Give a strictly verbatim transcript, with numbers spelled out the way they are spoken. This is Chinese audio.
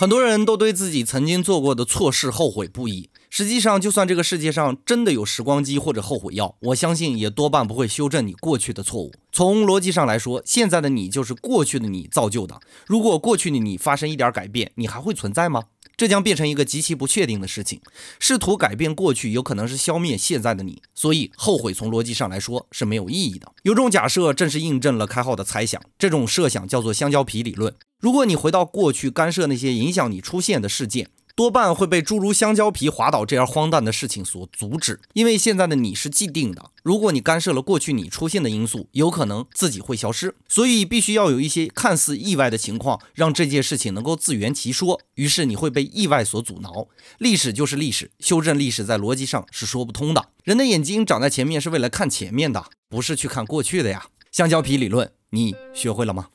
很多人都对自己曾经做过的错事后悔不已。实际上，就算这个世界上真的有时光机或者后悔药，我相信也多半不会修正你过去的错误。从逻辑上来说，现在的你就是过去的你造就的。如果过去的你发生一点改变，你还会存在吗？这将变成一个极其不确定的事情。试图改变过去，有可能是消灭现在的你，所以后悔从逻辑上来说是没有意义的。有种假设正是印证了开浩的猜想，这种设想叫做香蕉皮理论。如果你回到过去干涉那些影响你出现的事件，多半会被诸如香蕉皮滑倒这样荒诞的事情所阻止，因为现在的你是既定的。如果你干涉了过去你出现的因素，有可能自己会消失，所以必须要有一些看似意外的情况，让这件事情能够自圆其说，于是你会被意外所阻挠。历史就是历史，修正历史在逻辑上是说不通的。人的眼睛长在前面是为了看前面的，不是去看过去的呀。香蕉皮理论，你学会了吗？